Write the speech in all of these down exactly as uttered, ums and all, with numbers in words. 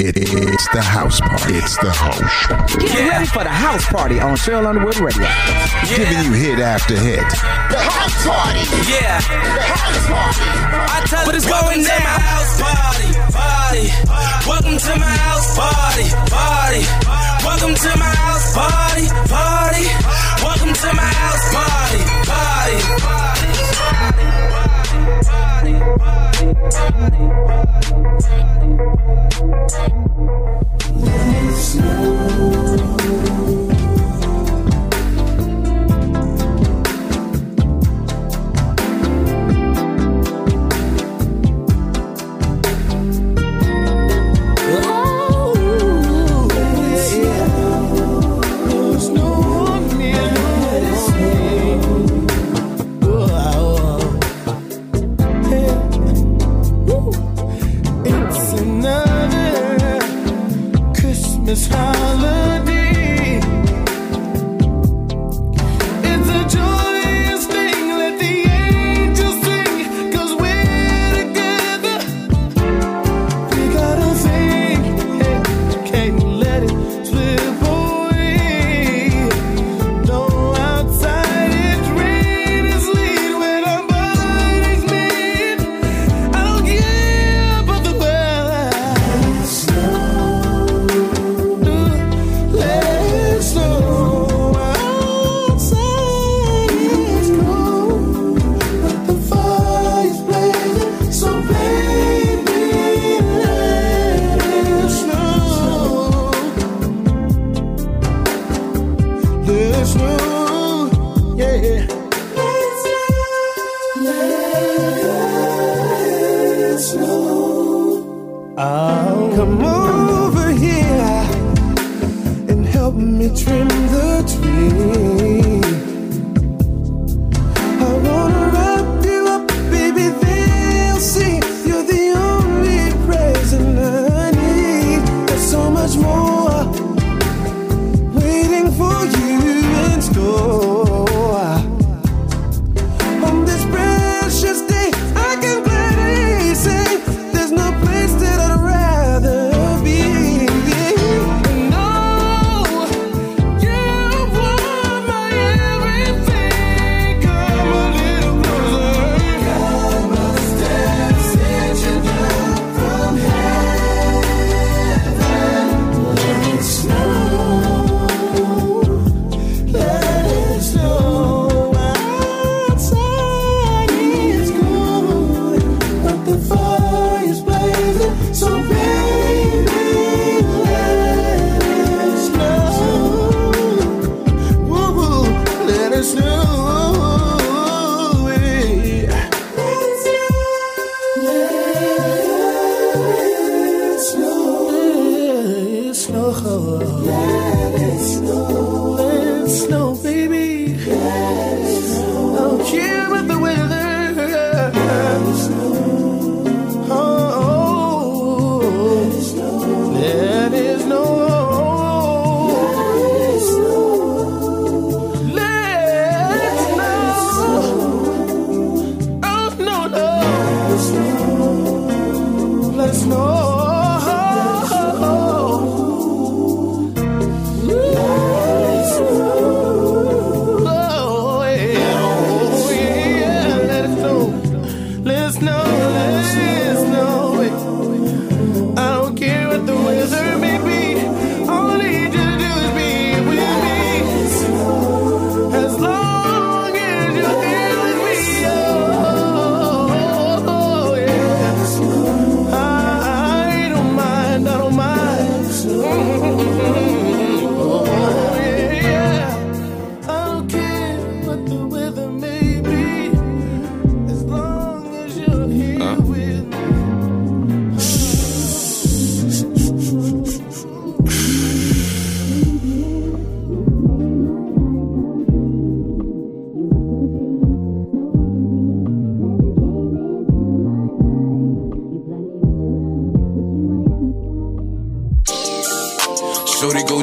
It, it, it's the house party. It's the house party. Get yeah. ready for the house party on Cheryl Underwood Radio. Yeah. Giving you hit after hit. The house party. Yeah. The house party. I tell you what is going down. Welcome to my house party. Party. Welcome to my house party. Party. Welcome to my house party. Party. Welcome to my house party. Party. Party. Party. Party. Party. Let's go. This holiday, it's a joyous thing, let the angels sing, cause we're together, we gotta sing, hey, can't let it slip away, no outside it's rain, it's lead when our body's made, I don't care about the weather. Trim the tree. I wanna wrap you up, baby. They'll see you're the only present I need. There's so much more waiting for you in store. On this precious day, I can gladly say there's no place that I'd rather be.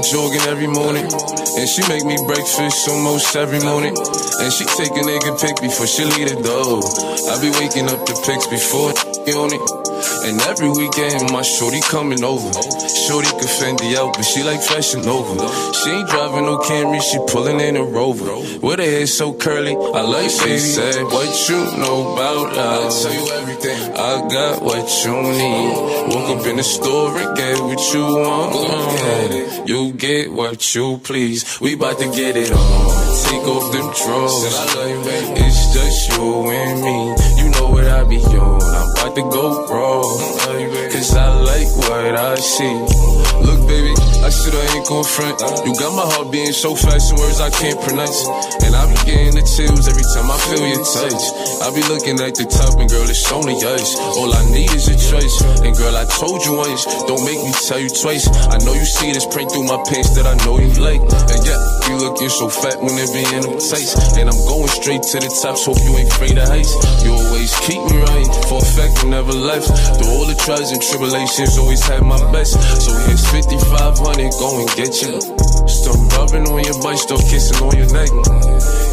Jogging every morning, and she make me breakfast almost every morning, and she take a nigga pic before she leave the door. I be waking up the pics before on it. And every weekend, my shorty coming over. Shorty could Fendi out, but she like Fashion Nova. She ain't driving no Camry, she pulling in a Rover. With her hair so curly, I like she said. What you know about us? I tell you everything. I got what you need. Woke up in the store and get what you want. You get what you please. We bout to get it on. Take off them drawers. It's just you and me. You know what I be on. I'm about to go raw, cause I like what I see. Look baby, I should have ain't gon' front. You got my heart beating so fast in words I can't pronounce. And I be getting the chills every time I feel your touch. I be looking at the top and girl it's only us. All I need is a choice. And girl I told you once, don't make me tell you twice. I know you see this print through my pants that I know you like. And yeah, you looking so fat when it be in them tights. And I'm going straight to the top, so hope you ain't afraid of heights. You always keep me right, for a fact I never left. Through all the trials and tribulations, always had my best. So here's fifty-five hundred. Go and get you. Stop rubbing on your butt, stop kissing on your neck.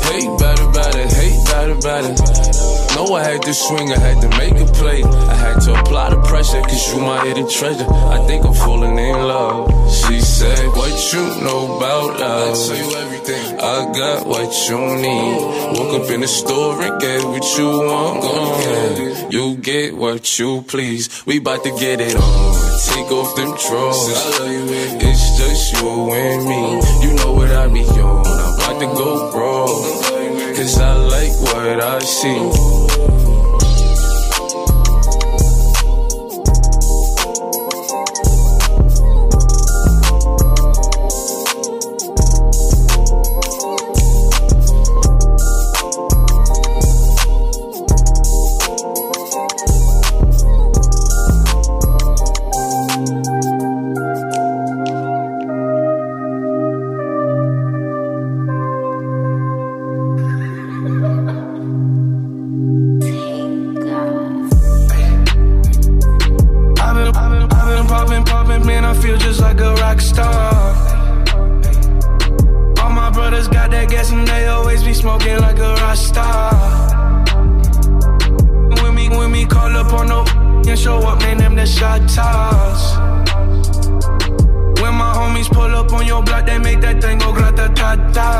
Hate bad about it, hate bad about it. No, I had to swing, I had to make a play. I had to apply the pressure, cause you my hidden treasure. I think I'm falling in love. She said, what you know about us? I tell you everything. I got what you need. Woke up in the store and get what you want. Go you get what you please. We bout to get it on. Take off them drawers. It's just you and me. You know what I be on. I'm about to go raw, cause I like what I see. Just like a rock star. All my brothers got that gas and they always be smoking like a rock star. When we, when we call up on the and show up, man, them the shot toss. When my homies pull up on your block, they make that thing go grata-ta-ta.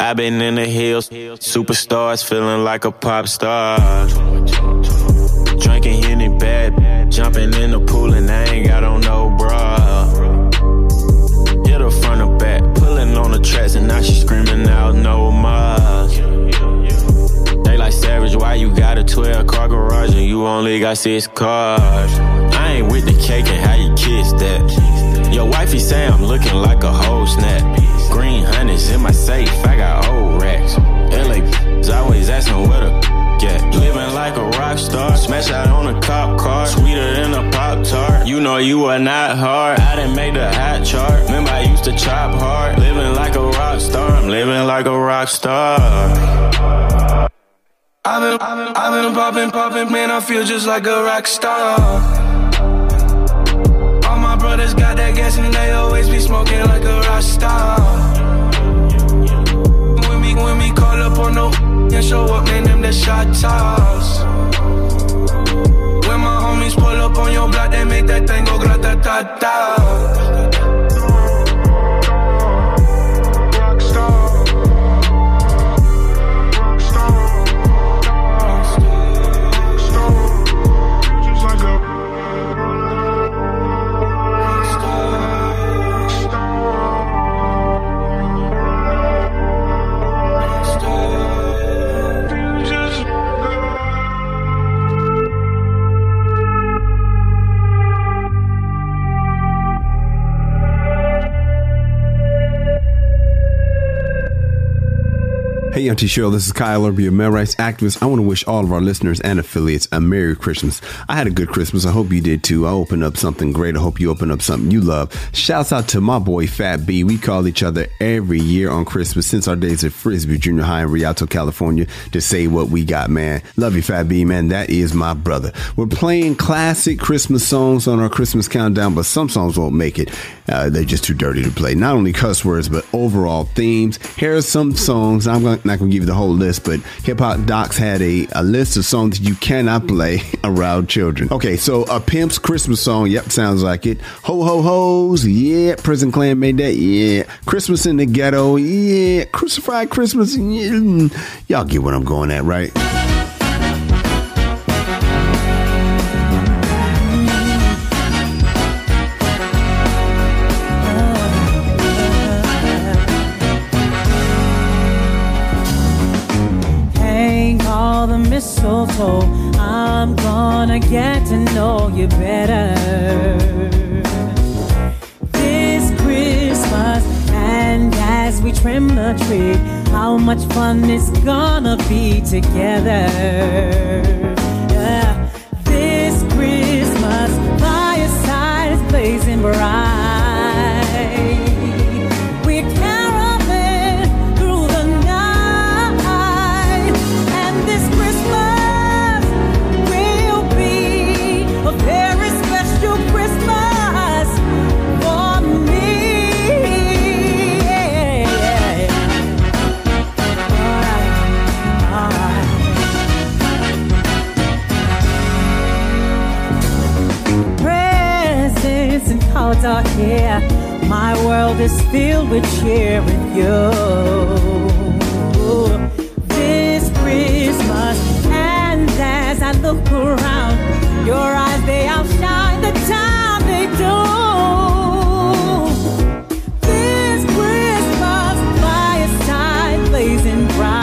I've been in the hills, superstars feeling like a pop star. Drinking Henny bad, jumping in the pool and I ain't got on no bra. Hit her front or back, pulling on the tracks and now she screaming out no more. They like Savage, why you got a twelve car garage and you only got six cars? I ain't with the cake and how you kiss that. Your wifey say I'm looking like a whole snap. Green honey's in my safe, I got old racks. L A's always asking where the yeah. Living like a rock star, smash out on a cop car, sweeter than a Pop Tart. You know you are not hard, I done made the hot chart. Remember I used to chop hard, living like a rock star. I'm living like a rock star. I've been, I've been, I've been popping, popping, man, I feel just like a rock star. All my brothers got that gas and they always be smoking like a rock star. When we call up on the and show up, man, them the shot toss. When my homies pull up on your block, they make that thing. Hey, Auntie Cheryl, this is Kyle Irby, a male rights activist. I want to wish all of our listeners and affiliates a Merry Christmas. I had a good Christmas. I hope you did too. I opened up something great. I hope you open up something you love. Shouts out to my boy Fat B. We call each other every year on Christmas since our days at Frisbee Junior High in Rialto, California, to say what we got, man. Love you, Fat B, man. That is my brother. We're playing classic Christmas songs on our Christmas countdown, but some songs won't make it. Uh, they're just too dirty to play. Not only cuss words, but overall themes. Here are some songs. I'm not going to give you the whole list, but Hip Hop Docs had a, a list of songs you cannot play around children. Okay, so a pimp's Christmas song. Yep, sounds like it. Ho ho ho's. Yeah. Prison Clan made that. Yeah. Christmas in the Ghetto. Yeah. Crucified Christmas. Yeah. Y'all get what I'm going at, right? Mistletoe, I'm gonna get to know you better this Christmas, and as we trim the tree, how much fun it's gonna be together. Yeah. This Christmas, fireside is blazing bright. Are here. My world is filled with cheer with you this Christmas, and as I look around, your eyes they outshine the time they do. This Christmas, fireside blazing bright.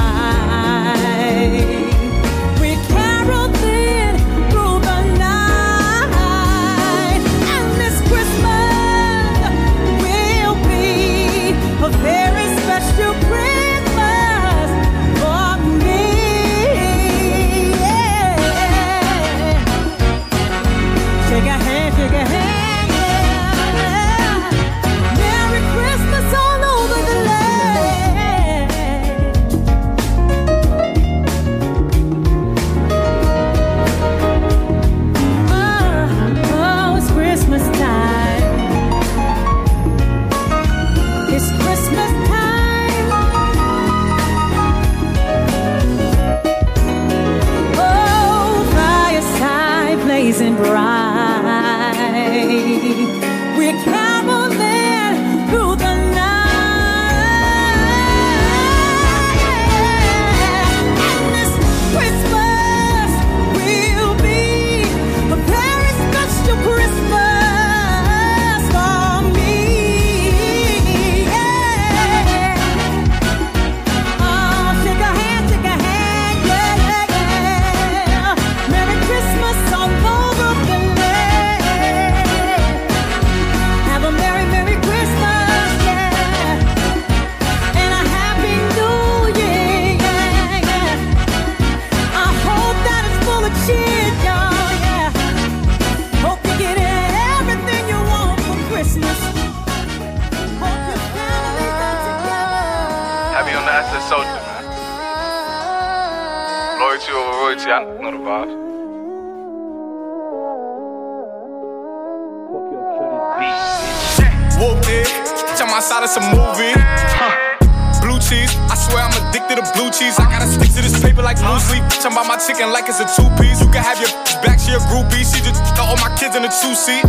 Like it's a two-piece. You can have your back, she a groupie. She just all my kids in a two-seat.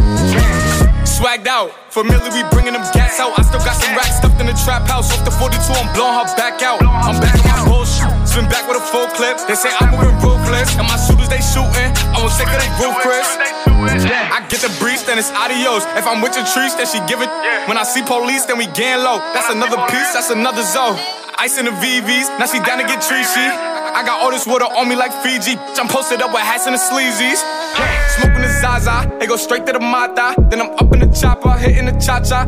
Swagged out, familiar, we bringing them gas out. I still got some racks stuffed in the trap house. Off the forty-two, I'm blowing her back out. I'm back on my bullshit. Swim back with a full clip. They say I'm moving ruthless, and my shooters, they shooting. I won't take her, they roof, Chris. I get the breeze, then it's adios. If I'm with your trees, then she giving. When I see police, then we gang low. That's another piece, that's another zone. Ice in the V Vs, now she down to get treachy. I got all this water on me like Fiji. I'm posted up with hats and the sleazies. Smoking the Zaza, it go straight to the Mata. Then I'm up in the chopper, hitting the cha-cha.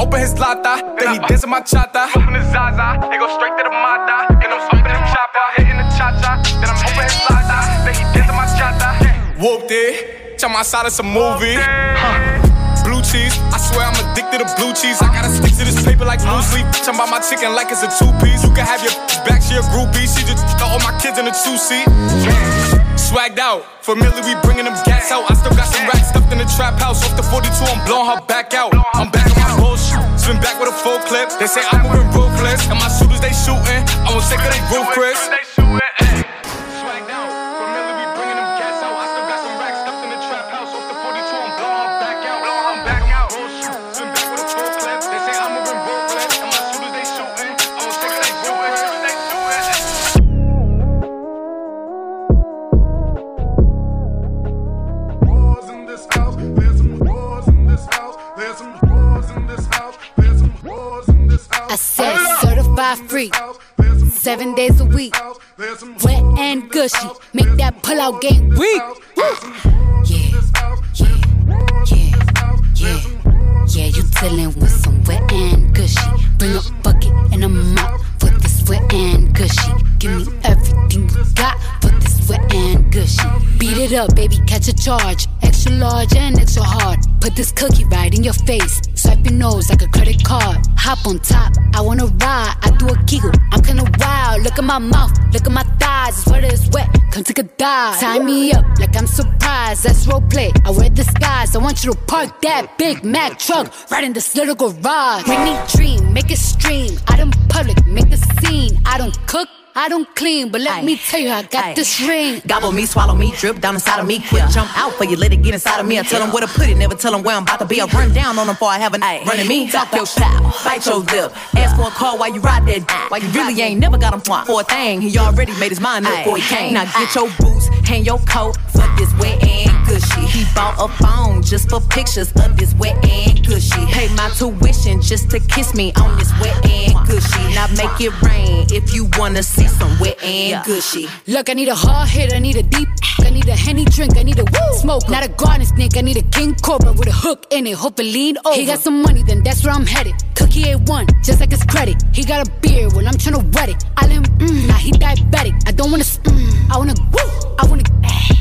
Open his lata, then he dancing my chata. Smoking the Zaza, it go straight to the Mata. Then I'm up in the hop out here in the cha-cha. Then I'm over his la-da. Then he dance in my cha-cha. Whooped it. Tell my side it's a movie. Huh. Blue cheese. I swear I'm addicted to blue cheese. I gotta stick to this paper like blue sleep. Bitch, I'm by my chicken like it's a two-piece. You can have your back, she a groupie. She just throw all my kids in a two-seat. Yeah. Swagged out, familiar, we bringing them gas out. I still got some racks stuffed in the trap house. Off the forty-two, I'm blowing her back out. I'm back on my bullshit, swim back with a full clip. They say I'm moving ruthless, and my shooters they shooting. I won't take her, they roof, Chris. Swagged out, familiar, we bringing them gas out. I still got some racks stuffed in the trap house. Off the forty-two, I'm blowing her back out. I'm back out, swim back with a full clip. They say I'm moving ruthless, and my shooters they shooting. I won't take her, they roof. I said certified freak, seven days a week, wet and gushy, make that pull-out game weak. Yeah, yeah, yeah, yeah, yeah. You dealing with some wet and gushy. Bring a bucket and a mop for this wet and gushy. Give me everything you got for this wet and gushy. Beat it up, baby, catch a charge. Extra large and extra hard. Put this cookie right in your face. Swipe your nose like a credit card. Hop on top, I wanna ride. I do a giggle, I'm kinda wild. Look at my mouth, look at my thighs. It's wet, it's wet, come take a dive. Tie me up like I'm surprised. That's roleplay, I wear disguise. I want you to park that Big Mac truck right in this little garage. Make me dream, make it stream. I don't public, make a scene. I don't cook, I don't clean, but let Aye. Me tell you, I got Aye. This ring. Gobble me, swallow me, drip down inside of me. Quick yeah. Jump out for you, let it get inside of me. I tell them where to put it, never tell them where I'm about to be. I run down on them before I have a night running me. Talk your pal, bite your lip. Ask for a call while you ride that d- While you really ain't never got him for a thing. He already made his mind up before he came. Now get your boots, hang your coat, fuck this wet and gushy. He bought a phone just for pictures of this wet and gushy. Pay my tuition just to kiss me on this wet and gushy. Now make it rain if you wanna see some wet and yeah. gushy. Look, I need a hard hit, I need a deep. I need a Henny drink, I need a woo smoke. Not a garden snake, I need a king cobra with a hook in it. Hope it lean over. He got some money, then that's where I'm headed. Cookie ain't one, just like his credit. He got a beard, well I'm tryna wet it. I let him mmm, now he diabetic. I don't wanna mmm, I wanna woo, I wanna,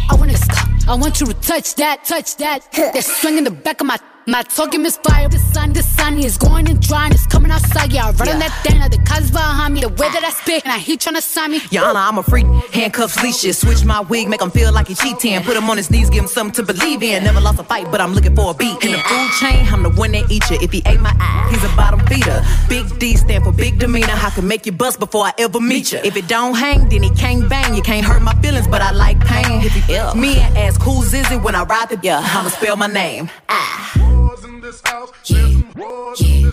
I wanna scuff. I want you to touch that, touch that. They're swinging the back of my. My talking is fire, the sun, the sun is going and drying, it's coming outside, yeah, I run yeah. on that thing, now the cuz behind me, the way that I spit, and I heat tryna sign me. Yana, I'm a freak, handcuffs, leashes, switch my wig, make him feel like he cheating, put him on his knees, give him something to believe in, never lost a fight, but I'm looking for a beat. In the food chain, I'm the one that eat you, if he ate my eye, he's a bottom feeder. Big D stand for big demeanor, I can make you bust before I ever meet you. If it don't hang, then he can't bang, you can't hurt my feelings, but I like pain. If he ill, me and ask who's is it when I ride the, yeah, I'ma spell my name, I. House, yeah, yeah,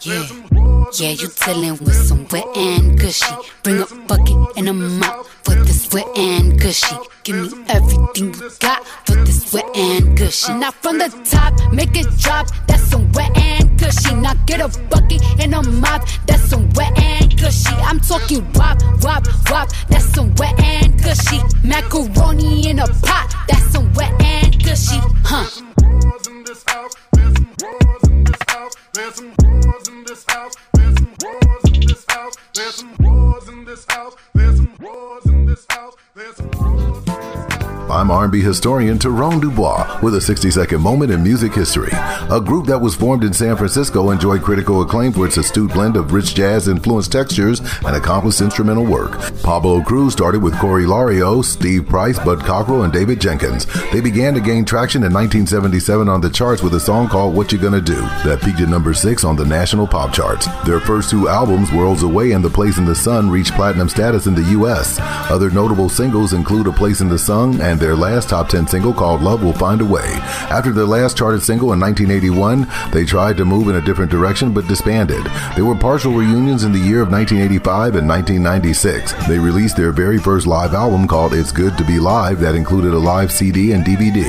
yeah, yeah, you dealing with some wet and gushy. Bring a bucket and a mop for this wet and gushy. Give me everything you got for this wet and gushy. Now from the top, make it drop, that's some wet and gushy. Now get a bucket and a mop, that's some wet and gushy. I'm talking wop, wop, wop, that's some wet and gushy. Macaroni in a pot, that's some wet and gushy, huh. There's some wars in this house. There's some wars in this house. There's some wars in this house. There's some wars in this house. There's some wars in this house. There's some wars in this house. I'm R and B historian Tyrone Dubois with a sixty-second moment in music history. A group that was formed in San Francisco enjoyed critical acclaim for its astute blend of rich jazz-influenced textures and accomplished instrumental work. Pablo Cruise started with Corey Lario, Steve Price, Bud Cockrell, and David Jenkins. They began to gain traction in nineteen seventy-seven on the charts with a song called What You Gonna Do that peaked at number six on the national pop charts. Their first two albums, Worlds Away and The Place in the Sun, reached platinum status in the U S. Other notable singles include A Place in the Sun and their last top ten single called Love Will Find a Way. After their last charted single in nineteen eighty-one, they tried to move in a different direction but disbanded. There were partial reunions in the year of nineteen eighty-five and nineteen ninety-six. They released their very first live album called It's Good to Be Live that included a live C D and D V D.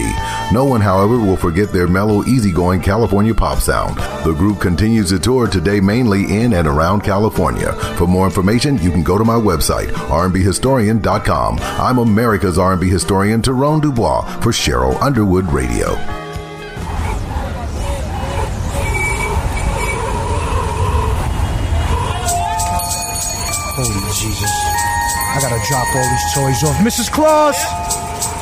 No one, however, will forget their mellow, easygoing California pop sound. The group continues to tour today mainly in and around California. For more information, you can go to my website, r b historian dot com. I'm America's R and B historian, Tyrone Dubois, for Cheryl Underwood Radio. Holy Jesus. I gotta drop all these toys off. Missus Claus!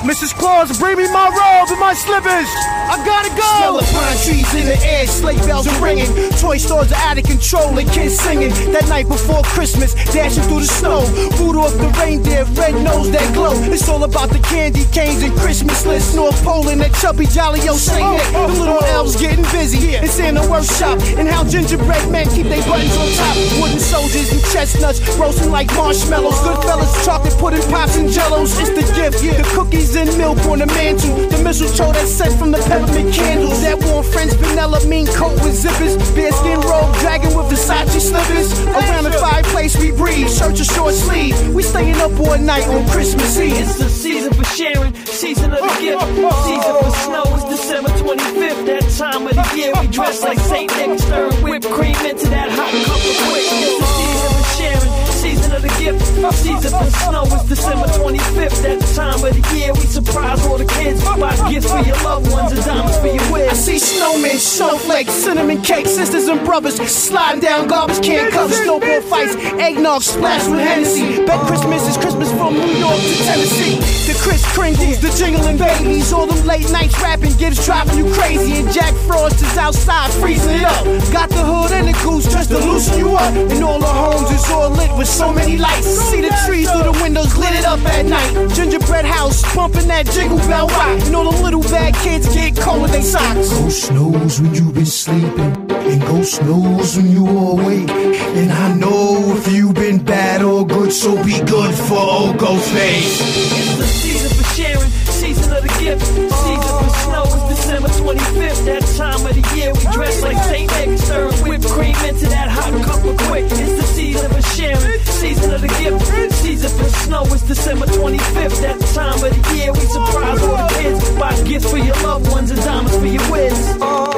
Missus Claus, bring me my robe and my slippers! I gotta go! Smell the pine trees in the air, sleigh bells are ringing. Toy stores are out of control and kids singing. That night before Christmas, dashing through the snow. Rudolph the reindeer, red nose that glow. It's all about the candy canes and Christmas lists. North Pole and that chubby jolly old Saint Nick. The little elves getting busy, it's in the workshop. And how gingerbread men keep their buttons on top. Wooden soldiers and chestnuts, roasting like marshmallows. Goodfellas, chocolate pudding, pops and jellos. It's the gift, the cookies and milk on the mantle, the mistletoe that's sent from the peppermint candles, that warm French vanilla mean coat with zippers, bearskin robe, dragon with Versace slippers. Around the fireplace we breathe, shirt or short sleeve. We staying up all night on Christmas Eve. It's the season for sharing, season of the gift, season for snow. It's December twenty-fifth, that time of the year we dress like Saint Nick, stirring whipped cream into that hot cup of quick. It's the season for sharing, season of the gift, season for snow. It's December twenty-fifth, that time of the year we surprise all the kids. Buy gifts for your loved ones and diamonds for your wigs. I see snowmen, snowflakes, cinnamon cakes, sisters and brothers sliding down garbage can covers, snowball fights, eggnog splashed with Hennessy. Bet Christmas is Christmas from New York to Tennessee. The Kris Kringles, the jingling babies, all them late nights rapping, Gibbs driving you crazy, and Jack Frost is outside freezing it up. Got the hood and the goose just to loosen you up, and all the homes is all lit with so many lights. See the trees through the windows lit it up at night. Gingerbread house pumping that jingle bell rock, and all the little bad kids get cold in they socks. Ghost knows when you've been sleeping, and ghost knows when you are awake. And I know if you've been bad or good, so be good for old Ghostface. It's the season for sharing, season of the gift, season for snow. It's December twenty-fifth, that time of the year we dress like Saint Nick, stirring whipped cream into that hot cup of quick. It's the season for sharing, season of the gift, season for snow. It's December twenty-fifth, that time of the year we surprise all the kids. Buy gifts for your loved ones and diamonds for your whiz. Oh.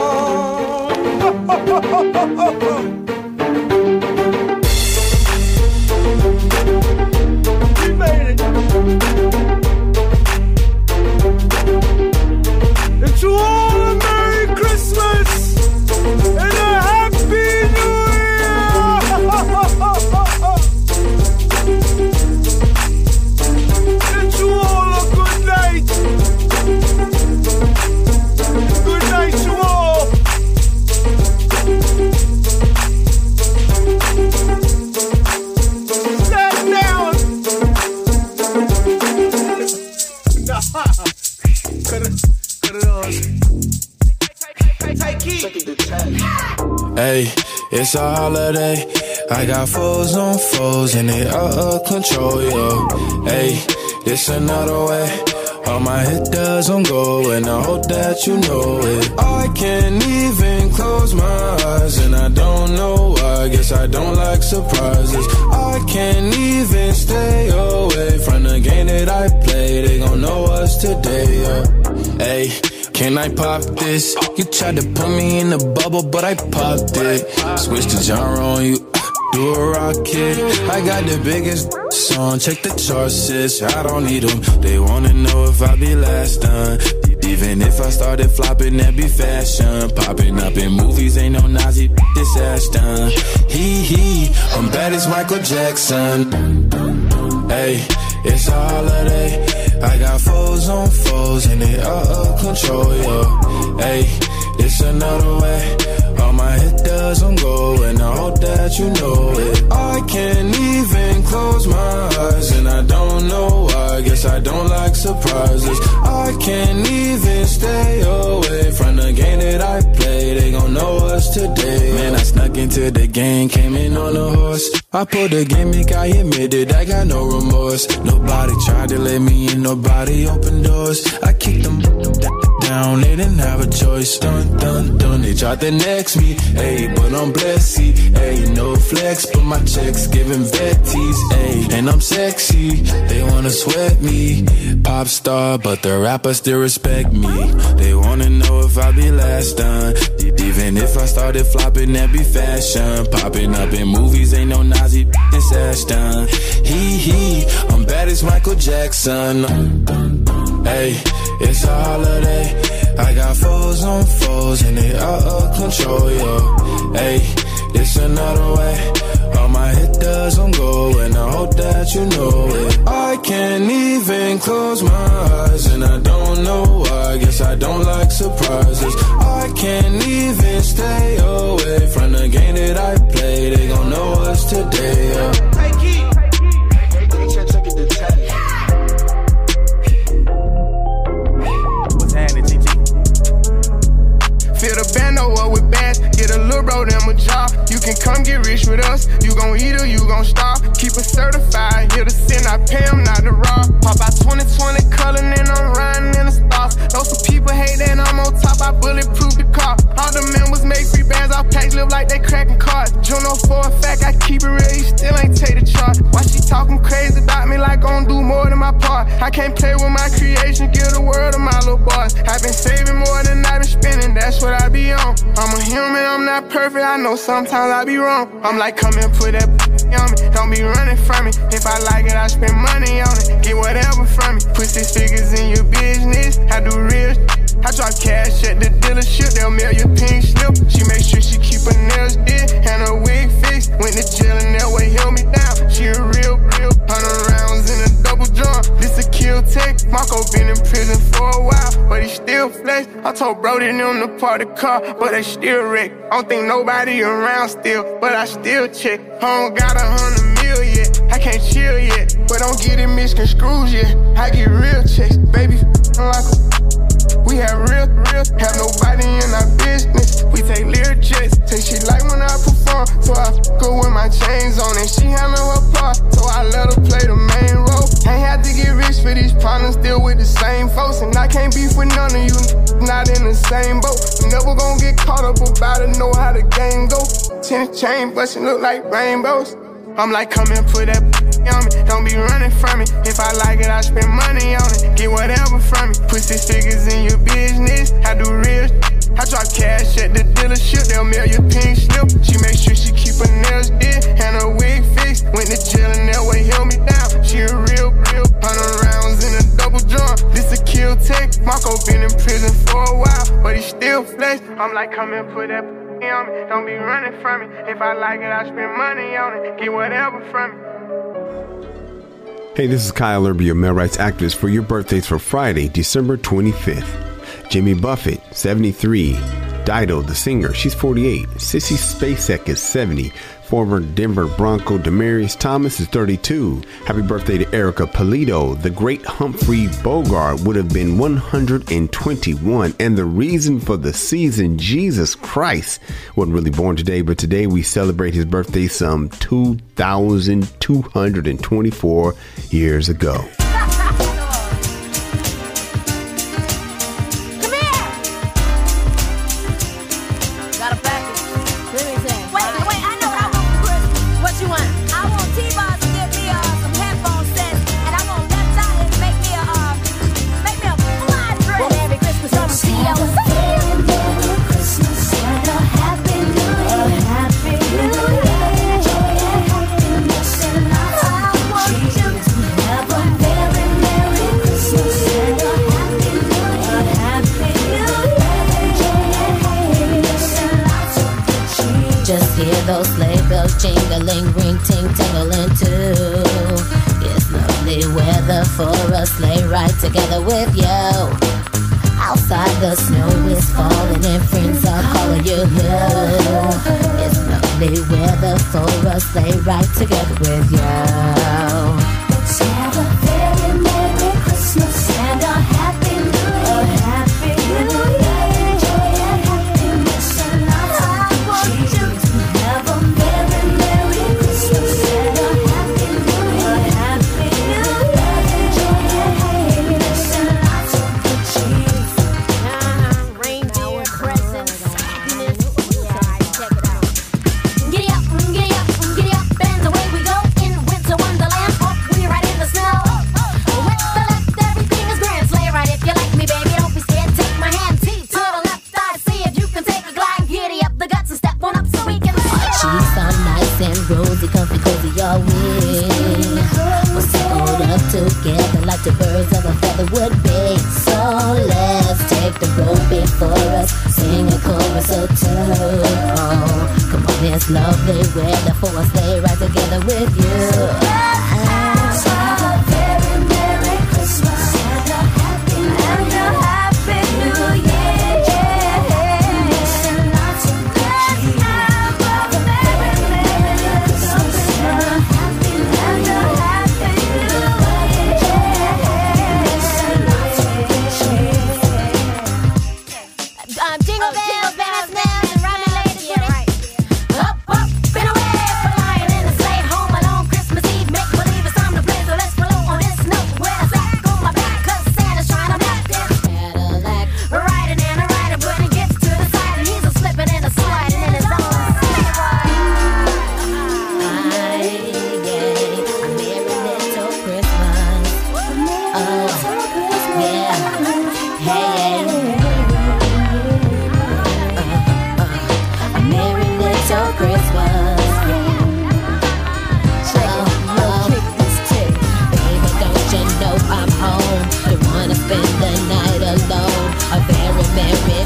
To all a Merry Christmas and a Happy New Year! And to all a good night! Good night to all! Stand down! Nah, hey, it's a holiday. I got foes on foes and they out of control, yo. Hey, it's another way. All my hit does on go and I hope that you know it. I can't even close my eyes and I don't know why. I guess I don't like surprises. I can't even stay away from the game that I play. They gon' know us today, yo. Hey, can I pop this? You tried to put me in a bubble, but I popped it. Switch the genre on you, do a rocket. I got the biggest song, check the charts, sis. I don't need them. They wanna know if I be last done. Even if I started flopping, that be fashion. Popping up in movies, ain't no Nazi, this ass done. Hee hee, I'm bad as Michael Jackson. Hey, it's a holiday. I got foes on foes and they out of control, yo. Hey, it's another way. All my hit does on go and I hope that you know it. I can't even close my eyes and I don't know why. I guess I don't like surprises. I can't even stay away from the game that I play. They gon' know us today. Man, I snuck into the game, came in on a horse. I pulled the gimmick, I admitted I got no remorse. Nobody tried to let me in, nobody opened doors. I kicked them down, they didn't have a choice. Dun, dun, dun, they tried to next me. Ayy, but I'm blessy. Ayy, no flex, but my checks giving vetties. Ayy, and I'm sexy, they wanna sweat me. Pop star, but the rappers still respect me. They wanna know if I be last done. Even if I started flopping, that be fashion. Popping up in movies, ain't no Nazi, this ass done. Hee hee, I'm bad as Michael Jackson. Hey, it's a holiday. I got foes on foes and they out of control, yo. Hey, it's another way. all my hit does on goal, and I hope that you know it. I can't even close my eyes, and I don't know why. Guess I don't like surprises. I can't even stay away from the game that I play. They gon' know us today. Take it. Bro, them a job. You can come get rich with us. You gon' eat or you gon' starve. Keep it certified. Here to sin, I pay them not to rob. Pop out twenty twenty color, and I'm riding in the stars. Though some people hate that I'm on top, I bulletproof the car. All the members make free bands. All packs live like they cracking cards. Juno for a fact, I keep it real. You still ain't take the charge. Why she talking crazy about me like gon' do more than my part? I can't play with my creation. Give the world to my little boss. I've been saving more than I've been spending. That's what I be on. I'm a human, I'm not perfect, I know sometimes I be wrong. I'm like, come and put that on me. Don't be running from me. If I like it, I spend money on it. Get whatever from me. Put six figures in your business. I do real. I drop cash at the dealership. They'll mail your pink slip. She make sure she keep her nails did and her wig fixed. Went to jail and that way held me down. She a real, real. Hundred rounds in a double drum. This a kill tech. Marco been in prison for a while, but he still flex. I told Brody them to park the car, but they still wreck. I don't think nobody around still, but I still check. I don't got a hundred mil yet, I can't chill yet, but don't get it misconstrued yet. I get real checks, baby. I'm like a, we have real, real, have nobody in our business. We take lyric checks, take shit like when I perform. So I fuck her with my chains on, and she handle her part. So I let her play the main role. Ain't have to get rich for these problems, still with the same folks, and I can't beef with none of you. Not in the same boat. Never gonna get caught up about it. Know how the game go. Ten chain bustin' look like rainbows. I'm like, come and put that on me. Don't be running from me. If I like it, I spend money on it. Get whatever from me. Put six figures in your business. I do real. I drop cash at the dealership. They'll mail your pink slip. She make sure she keep her nails did and her wig fixed. Went to jail and that way held me down. She a real, real. Hundred rounds in a double drum. This a kill tech. Marco been in prison for a while, but he still flex. I'm like, come and put that on me. Don't be running from me. If I like it, I spend money on it. Get whatever from me. Hey, this is Kyle Irby, a male rights activist. For your birthdays for Friday, December twenty-fifth. Jimmy Buffett, seventy-three. Dido, the singer, she's forty-eight. Sissy Spacek is seventy. Former Denver Bronco Demarius Thomas is thirty-two. Happy birthday to Erica Polito. The great Humphrey Bogart would have been one hundred twenty-one. And the reason for the season, Jesus Christ, wasn't really born today, but today we celebrate his birthday some two thousand two hundred twenty-four years ago. Those sleigh bells jingling, ring ting tingling too. It's lovely weather for a sleigh ride together with you. Outside the snow is falling and friends are calling you. It's lovely weather for a sleigh ride together with you. Let's have a very Merry Christmas and a Happy New Year. This love they wear, the force they ride together with you. So have a very Merry Christmas and a happy and a happy New Year. And lots of good love, have a very Merry Christmas and a happy and a happy New Year. Um, jingle bells, bells, bells.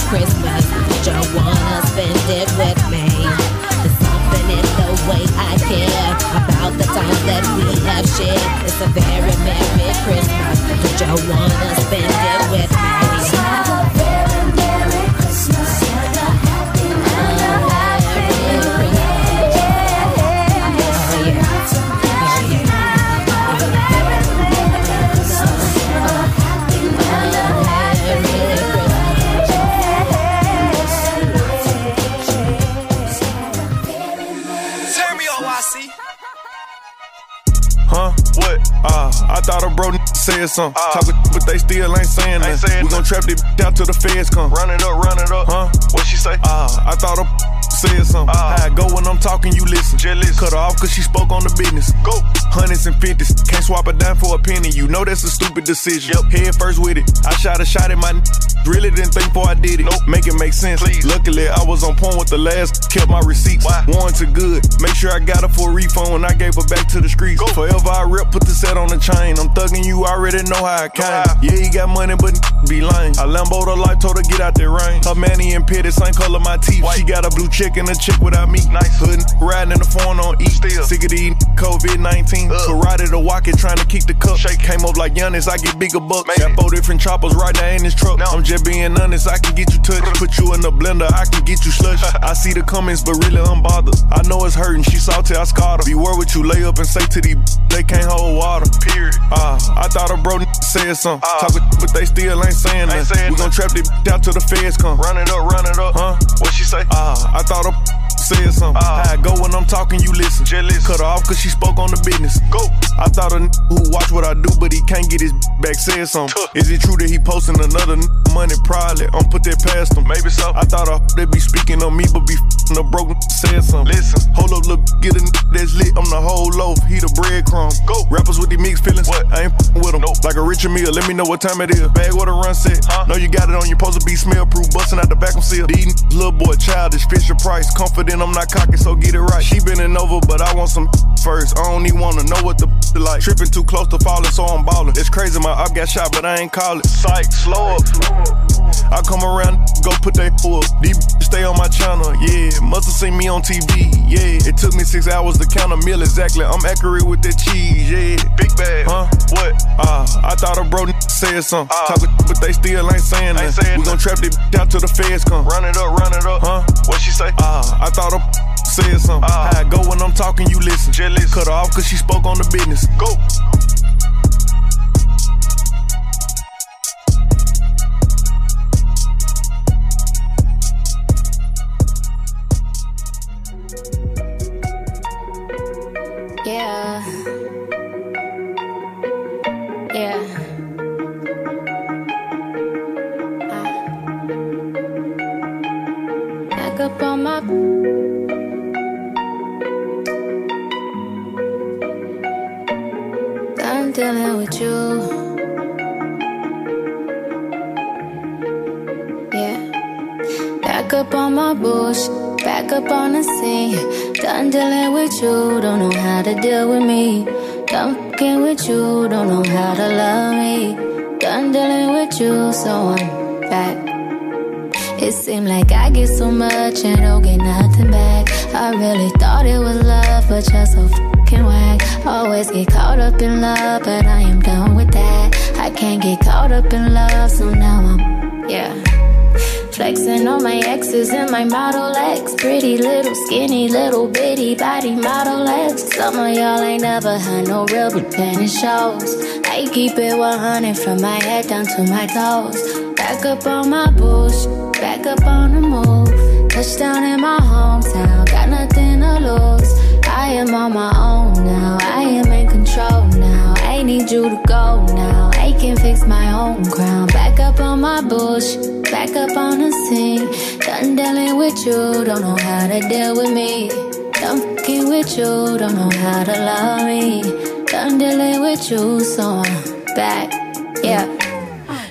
Christmas, but you wanna spend it with me. There's something in the way I care about the time that we have shared. It's a very merry Christmas, but you wanna spend it with me. Have a very merry Christmas and a happy and a happy New Year. Oh yeah, have a very merry Christmas and a happy and a happy New Year. Huh? What? Uh, I thought a bro n- said something. Uh, Talkin' but they still ain't saying ain't nothing. We gon' trap this b- out till the feds come. Run it up, run it up. Huh? What she say? Uh, I thought a b- said something. Uh, How I go when I'm talking, you listen. Jealous. Cut her off cause she spoke on the business. Go. Hundreds and fifties. Can't swap a dime for a penny. You know that's a stupid decision. Yep. Head first with it. I shot a shot at my n- Really didn't think before I did it. Nope. Make it make sense. Please. Luckily, I was on point with the last. Kept my receipts. Why? Warranted good. Make sure I got her for a refund when I gave her back to the streets. Go. Forever I rip, put the set on the chain. I'm thugging you, I already know how I came. Wow. Yeah, he got money, but be lying. I lamboed her life, told her get out that rain. Her manny and pitted, same color my teeth. White. She got a blue chick and a chick without me. Nice. Hood riding in the phone on E. Still. Sick of the COVID nineteen. Ugh. Karate to walk it, trying to keep the cup. Shake. Came up like Giannis, I get bigger bucks. Made got it. Four different choppers right now in this truck. Now I'm just being honest, I can get you touched. Put you in the blender, I can get you slush. I see the comments, but really I'm bothered. I know it's hurting, she salty, I scarred her. Beware what you lay up and say to these they can't hold water. Period. Uh, I thought a bro n- said something. Uh, Talkin' but they still ain't saying ain't nothing. We gon' trap this b- out till the feds come. Run it up, run it up. Huh? What she say? Uh, I thought a b- said something. Uh, How I go when I'm talking, you listen. Jealous. Cut her off cause she spoke on the business. Go. I thought a n- who watch what I do, but he can't get his b- back said something. Tuh. Is it true that he posting another n- money? Probably. I'm put that past him. Maybe so. I thought a they be speaking on me, but be f***ing a broke n- said something. Listen. Hold up, look, get a n- that's lit. I'm the whole loaf. He the breadcrumb. Go. Rappers with these mixed feelings, what? I ain't f***ing with them. Nope. Like a Richard Mille, let me know what time it is. Bag with a run set, huh? Know you got it on, you supposed to be smell-proof, bustin' out the vacuum seal. These n- little boy childish, Fisher Price, confident I'm not cocky, so get it right. She bending over, but I want some first. I don't even wanna know what the f- like. Tripping too close to falling, so I'm ballin'. It's crazy, my op got shot, but I ain't call it. Psych, slow up. I come around, go put they fool up. These b- stay on my channel, yeah. Must've seen me on T V, yeah. It took me six hours to count a meal exactly. I'm accurate with that cheese. Yeah, big bag. Huh? What? Uh, I thought a bro n- said something. Uh, Talkin' but they still ain't saying nothing. We gon' trap this b- out till the feds come. Run it up, run it up. Huh? What she say? Uh, I thought a b- said something. Uh, How I go when I'm talking, you listen. Jealous. Cut her off cause she spoke on the business. Go. You don't know how to deal with me. Done fucking with you, don't know how to love me. Done dealing with you, so I'm back. It seems like I get so much and don't get nothing back. I really thought it was love, but you're so fucking whack. Always get caught up in love, but I am done with that. I can't get caught up in love, so now I'm, yeah, flexing on my exes and my Model X. Pretty little skinny little bitty body Model X. Some of y'all ain't never had no real but panty shows. I keep it one hundred from my head down to my toes. Back up on my bullshit, back up on the move. Touchdown in my hometown, got nothing to lose. I am on my own now, I am in control now. I need you to go now, I can fix my own crown. Back up on my bullshit, back up on the scene. Done dealing with you, don't know how to deal with me. Done fucking with you, don't know how to love me. Done dealing with you, so I'm back, yeah.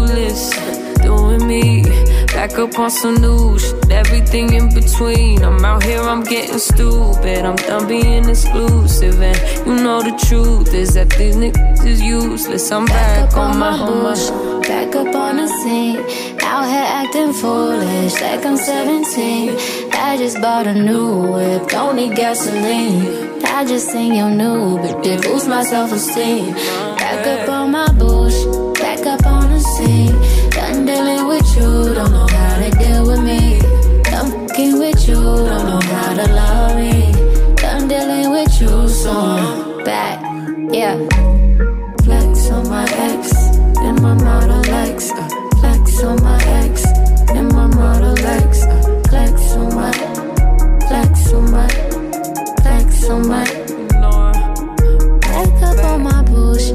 list. Doing me, back up on some new shit, everything in between. I'm out here, I'm getting stupid, I'm done being exclusive. And you know the truth is that these niggas is useless. I'm back, back on my, on my bush. Back up on the scene, out here acting foolish like I'm seventeen. I just bought a new whip, don't need gasoline. I just seen your new bitch, it boosts my self-esteem. Back up on my bullshit, back up on the scene. Done dealing with you, don't know how to deal with me. Done fucking with you, don't know how to love me. Done dealing with you, so I'm back, yeah. Flex on my ex and my Model X, uh, flex on my ex, and my Model X, uh, flex on my, flex on my, flex on my, back up on my bush,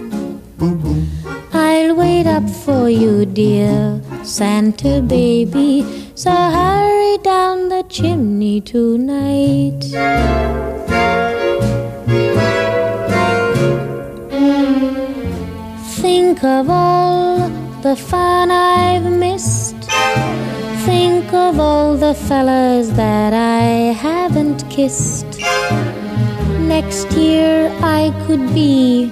I'll wait up for you, dear Santa baby, so hurry down the chimney tonight. Think of all the fun I've missed. Think of all the fellas that I haven't kissed. Next year I could be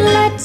Let's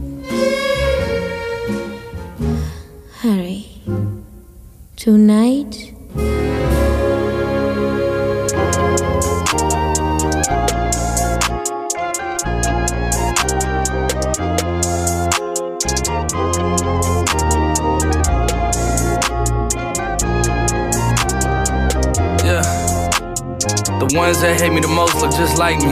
Hurry tonight. The ones that hate me the most look just like me.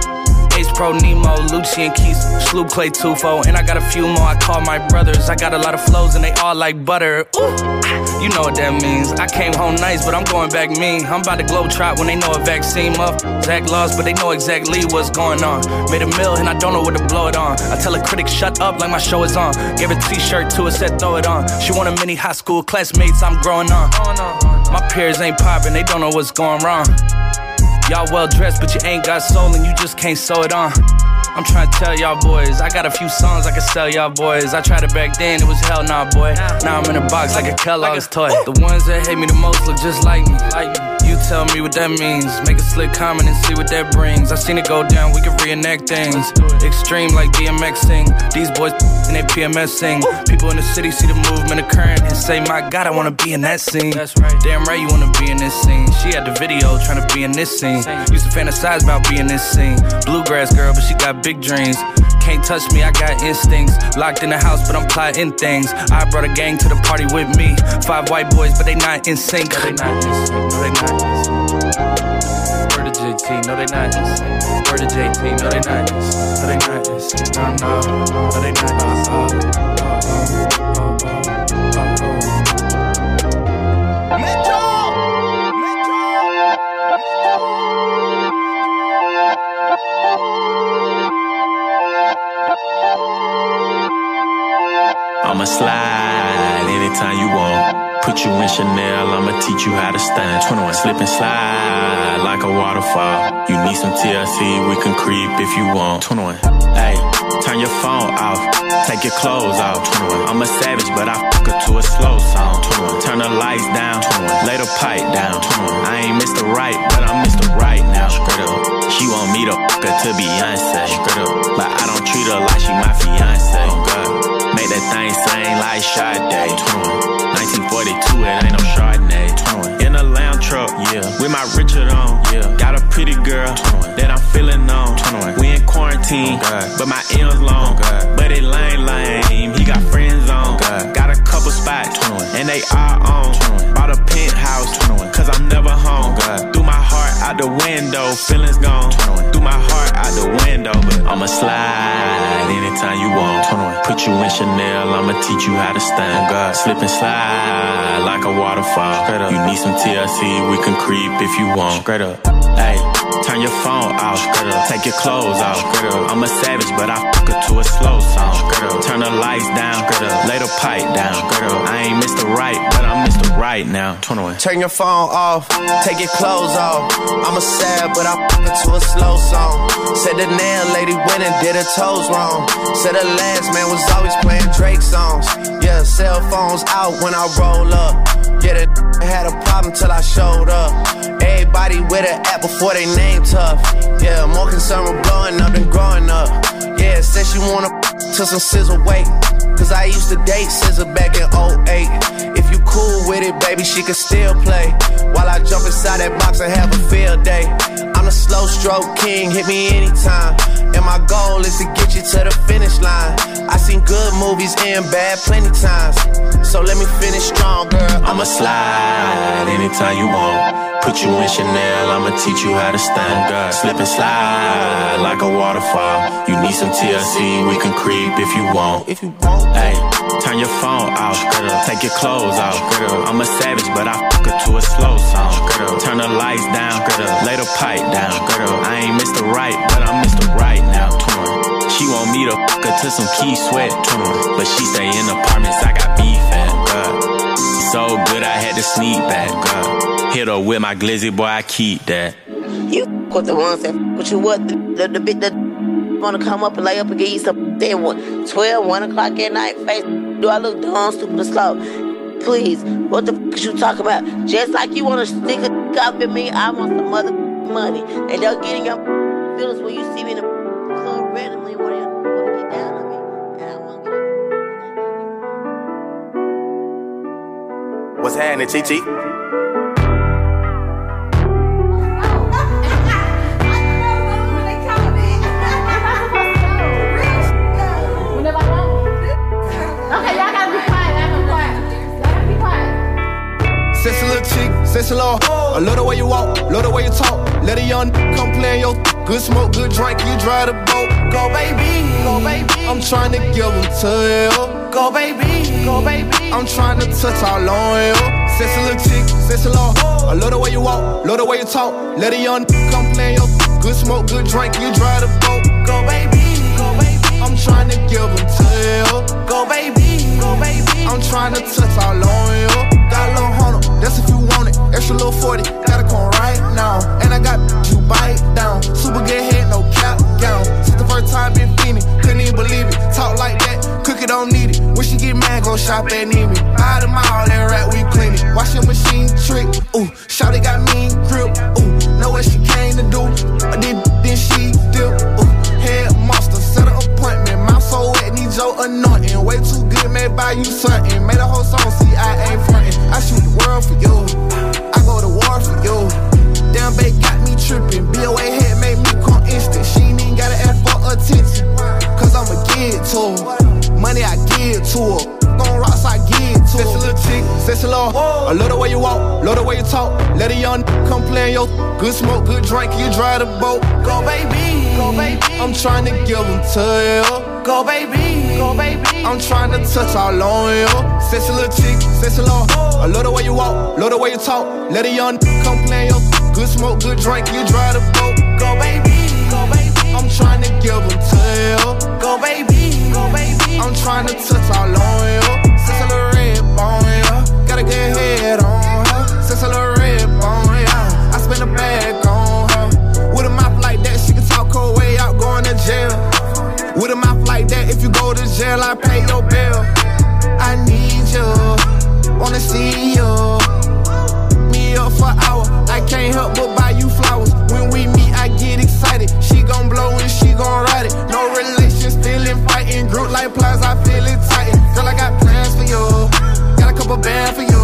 Ace Pro Nemo, Lucci and Keys, Sloop Clay Tufo. And I got a few more I call my brothers. I got a lot of flows and they all like butter. Ooh, you know what that means. I came home nice, but I'm going back mean. I'm about to globetrot when they know a vaccine muff. Zach lost, but they know exactly what's going on. Made a mill and I don't know what to blow it on. I tell a critic shut up like my show is on. Gave a t-shirt to her, said throw it on. She wanted many high school classmates, I'm growing on. My peers ain't popping, they don't know what's going wrong. Y'all well dressed, but you ain't got soul and you just can't sew it on. I'm trying to tell y'all boys, I got a few songs I can sell y'all boys. I tried it back then, it was hell nah, boy. Now I'm in a box like a Kellogg's toy. The ones that hate me the most look just like me. You tell me what that means. Make a slick comment and see what that brings. I seen it go down, we can reenact things. Extreme like DMXing. These boys and they PMSing. People in the city see the movement occurring and say, my God, I wanna be in that scene. Damn right you wanna be in this scene. She had the video trying to be in this scene. Used to fantasize about being this scene. Bluegrass girl, but she got big dreams. Can't touch me, I got instincts. Locked in the house, but I'm plotting things. I brought a gang to the party with me. Five white boys, but they not in sync. No, they not in sync. No, they not in sync. Word to J T, no, they not in sync. Word to J T, no, they not in sync. No, they not in sync. No, no, no, they not in sync. I'ma slide anytime you want. Put you in Chanel, I'ma teach you how to stand. twenty-one slip and slide like a waterfall. You need some T L C, we can creep if you want. twenty-one, hey, turn your phone off, take your clothes off. twenty-one, I'm a savage, but I fuck her to a slow song. twenty-one, turn the lights down. twenty-one, lay the pipe down. twenty-one, I ain't Mister Right, but I'm Mister Right now. Straight up, she want me to fuck her to Beyonce. Straight up, but I don't treat her like she my fiance. Oh God. Make that thing sing like Sade. twenty-one, nineteen forty-two, it ain't no Chardonnay. twenty-one, in a lounge yeah. With my Richard on, yeah. Got a pretty girl that I'm feeling on. We in quarantine, oh but my M's long, oh but it lame lame. He got friends on, oh got a couple spots, and they are on. Bought a penthouse, cause I'm never home. Oh threw my heart out the window, feelings gone. Threw my heart out the window, but I'ma slide anytime you want. Put you in Chanel, I'ma teach you how to stand. Oh slip and slide like a waterfall. You need some T L C, we can creep if you want. Straight up, hey, turn your phone off. Take your clothes off. I'm a savage, but I fuck her to a slow song. Turn the lights down, lay the pipe down. I ain't Mister Right, but I'm Mister Right now. Turn your phone off, take your clothes off. I'm a savage, but I fuck her to a slow song. Said the nail lady went and did her toes wrong. Said the last man was always playing Drake songs. Yeah, cell phones out when I roll up. Yeah, that had a problem till I showed up. Everybody with an app before they name tough. Yeah, more concerned with blowing up than growing up. Yeah, said she wanna f- to some Sizzle weight. Cause I used to date Sizzle back in oh eight. If you cool with it, baby, she can still play. While I jump inside that box and have a field day. I'm the slow stroke king, hit me anytime. And my goal is to get you to the finish line. I seen good movies and bad plenty times. So let me finish strong, girl. I'ma slide anytime you want. Put you in Chanel, I'ma teach you how to stand, girl. Slip and slide like a waterfall. You need some T L C, we can creep if you want. If you want, hey, turn your phone off, girl. Take your clothes off, girl. I'm a savage, but I fuck her to a slow song, girl. Turn the lights down, girl. Lay the pipe down, girl. I ain't Mister Right, but I'm Mister Right now. She want me to fuck her to some key sweat, but she stay in apartments. I got beef and girl. So good I had to sneak back, girl. Hit her with my glizzy, boy, I keep that. You fuck with the ones that fuck with you, what the the, the bitch that wanna come up and lay up and get you some then what? Twelve, one o'clock at night, face. Do I look dumb, stupid, or slow? Please, what the fuck you talking about? Just like you wanna stick a dick up in me, I want some mother money, and they'll get in your feelings when you see me in the club randomly. What are you? What's happening, Chi-Chi? Whenever I want. Okay, y'all gotta be quiet. Y'all gotta be quiet. Y'all gotta be quiet. Sissy little chick, sissy little hoe. I love the way you walk, love the way you talk. Let a young come play in your th- good smoke, good drink, you drive the boat. Go baby, go baby. I'm trying to give them to you. Go baby, go baby. I'm tryna touch all on you. Sissy little chick, sissy little hoe. I love the way you walk, love the way you talk. Let a young come play your good smoke, good drink, you drive the boat. Go baby, go baby. I'm tryna give them to you. Go baby, go baby. I'm tryna touch all on you. Got a little hundred, that's if you want it. Extra little forty, gotta come right now. And I got you bite down. Super good head, no cap gown. Since the first time been feeling, couldn't even believe it. Talk like that. Cookie don't need it. When she get mad, go shop and need me. Buy them all and rap, we clean it. Watch your machine trick. Ooh, shawty got mean grip. Ooh, know what she came to do. I did, then she dip. Ooh, head monster, set an appointment. Mouth so wet, need your anointing. Way too good, man, buy you something. Made a whole song, see, I ain't frontin'. I shoot the world for you. I go to war for you. Damn, babe, got me trippin'. B O A head made me come instant. She ain't even gotta ask for attention. Cause I'ma get to her. Money I give to her, gon' rocks I give to her. Sissy little chick, sissy little hoe. I love the way you walk, love the way you talk. Let a young come play in your good smoke, good drink, you drive the boat. Go baby, go baby. I'm tryna give them to you. Go baby, go baby. I'm tryna touch all on you. Sissy little chick, sissy little hoe. I love the way you walk, love the way you talk. Let a young come play in your good smoke, good drink, you drive the boat. Go baby, go baby. I'm tryna give them to you. Go baby, go baby. I'm tryna touch all on you. Since a little red bone, yeah. Got a good head on her. Since a little red bone, yeah. I spin a bag on her. With a mouth like that, she can talk her way out going to jail. With a mouth like that, if you go to jail, I pay your bill. I need you, wanna see you. Me up for an hour, I can't help but buy you flowers. When we meet, I get excited. She gon' blow and she gon' ride it. No relation. Fighting group like plies, I feel it tight. Girl, I got plans for you. Got a couple bands for you.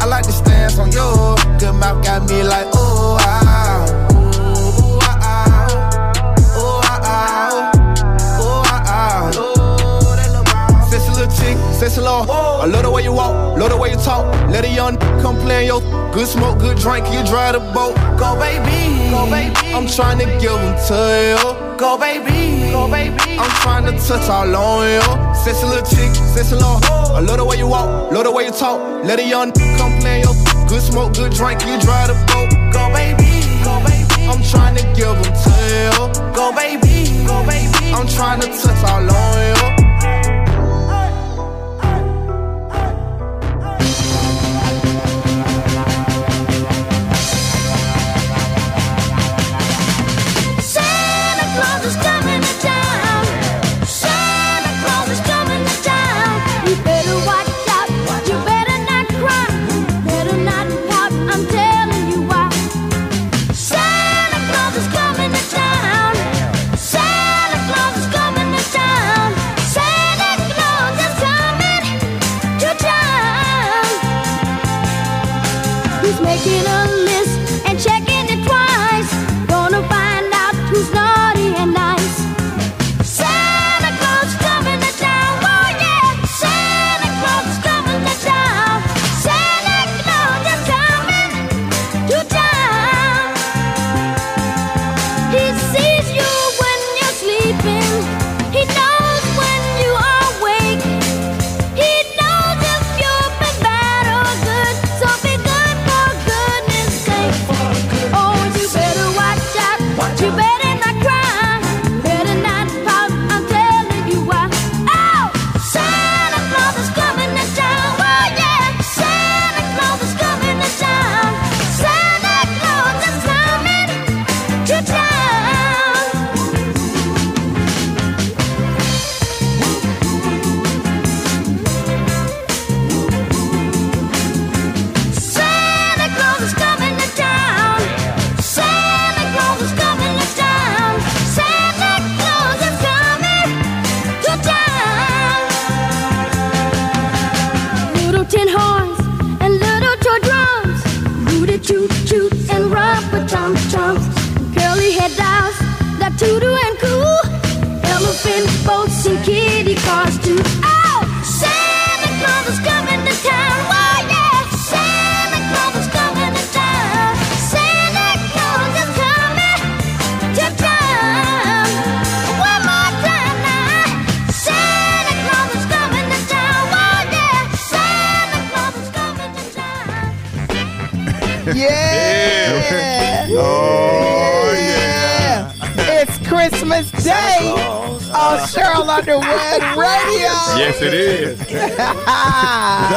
I like the stance on you. Good your mouth got me like, oh, ah, oh, ah, oh, ah, oh, ah, oh, that little mouth. Sexy little chick, sexy little ho. I love the way you walk, love the way you talk. Let a young come play on your good smoke, good drink, you drive the boat. Go baby, go baby. I'm trying to give them to you. Go baby, go baby. I'm trying to touch all on you. Sexy little chick, sexy little ho. I love the way you walk, love the way you talk. Let a young come play your good smoke, good drink, you drive the boat. Go baby, go baby. I'm trying to give them to you. Go baby, go baby. I'm trying to touch all on you.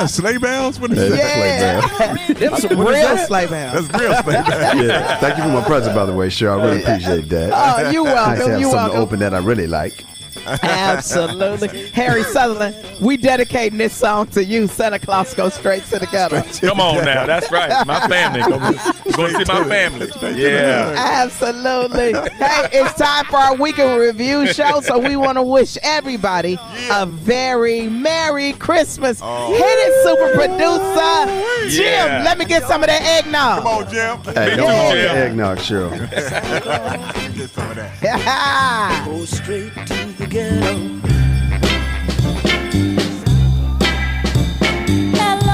Sleigh bells? What is that? Yeah. Sleigh bells. That's real that? Sleigh bells. That's real sleigh bells. Yeah. Thank you for my present, by the way, Cheryl. I really appreciate that. Oh, you're welcome. Nice to have you're something welcome. Open that I really like. Absolutely. Harry Sutherland, we dedicating this song to you. Santa Claus goes straight to the gutter. Come on now. That's right. My family. You're going to see my family. Yeah. Absolutely. Hey, it's time for our weekend review show, so we want to wish everybody yeah. a very Merry Christmas. Oh. Hit it, super producer. Jim, yeah. let me get some of that eggnog. Come on, Jim. Hey, don't hold the eggnog, Cheryl. Get some of that. Yeah. Go straight to the ghetto. I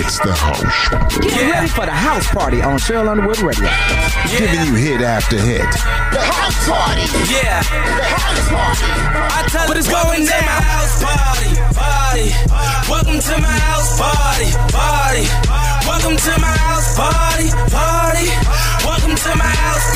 It's the house. Get yeah. ready for the house party on Cheryl Underwood Radio. Yeah. Giving you hit after hit. The house party. Yeah. The house party. I tell you, what is going down? My house party, party. Welcome to my house party, party. Welcome to my house party, party. Welcome to my house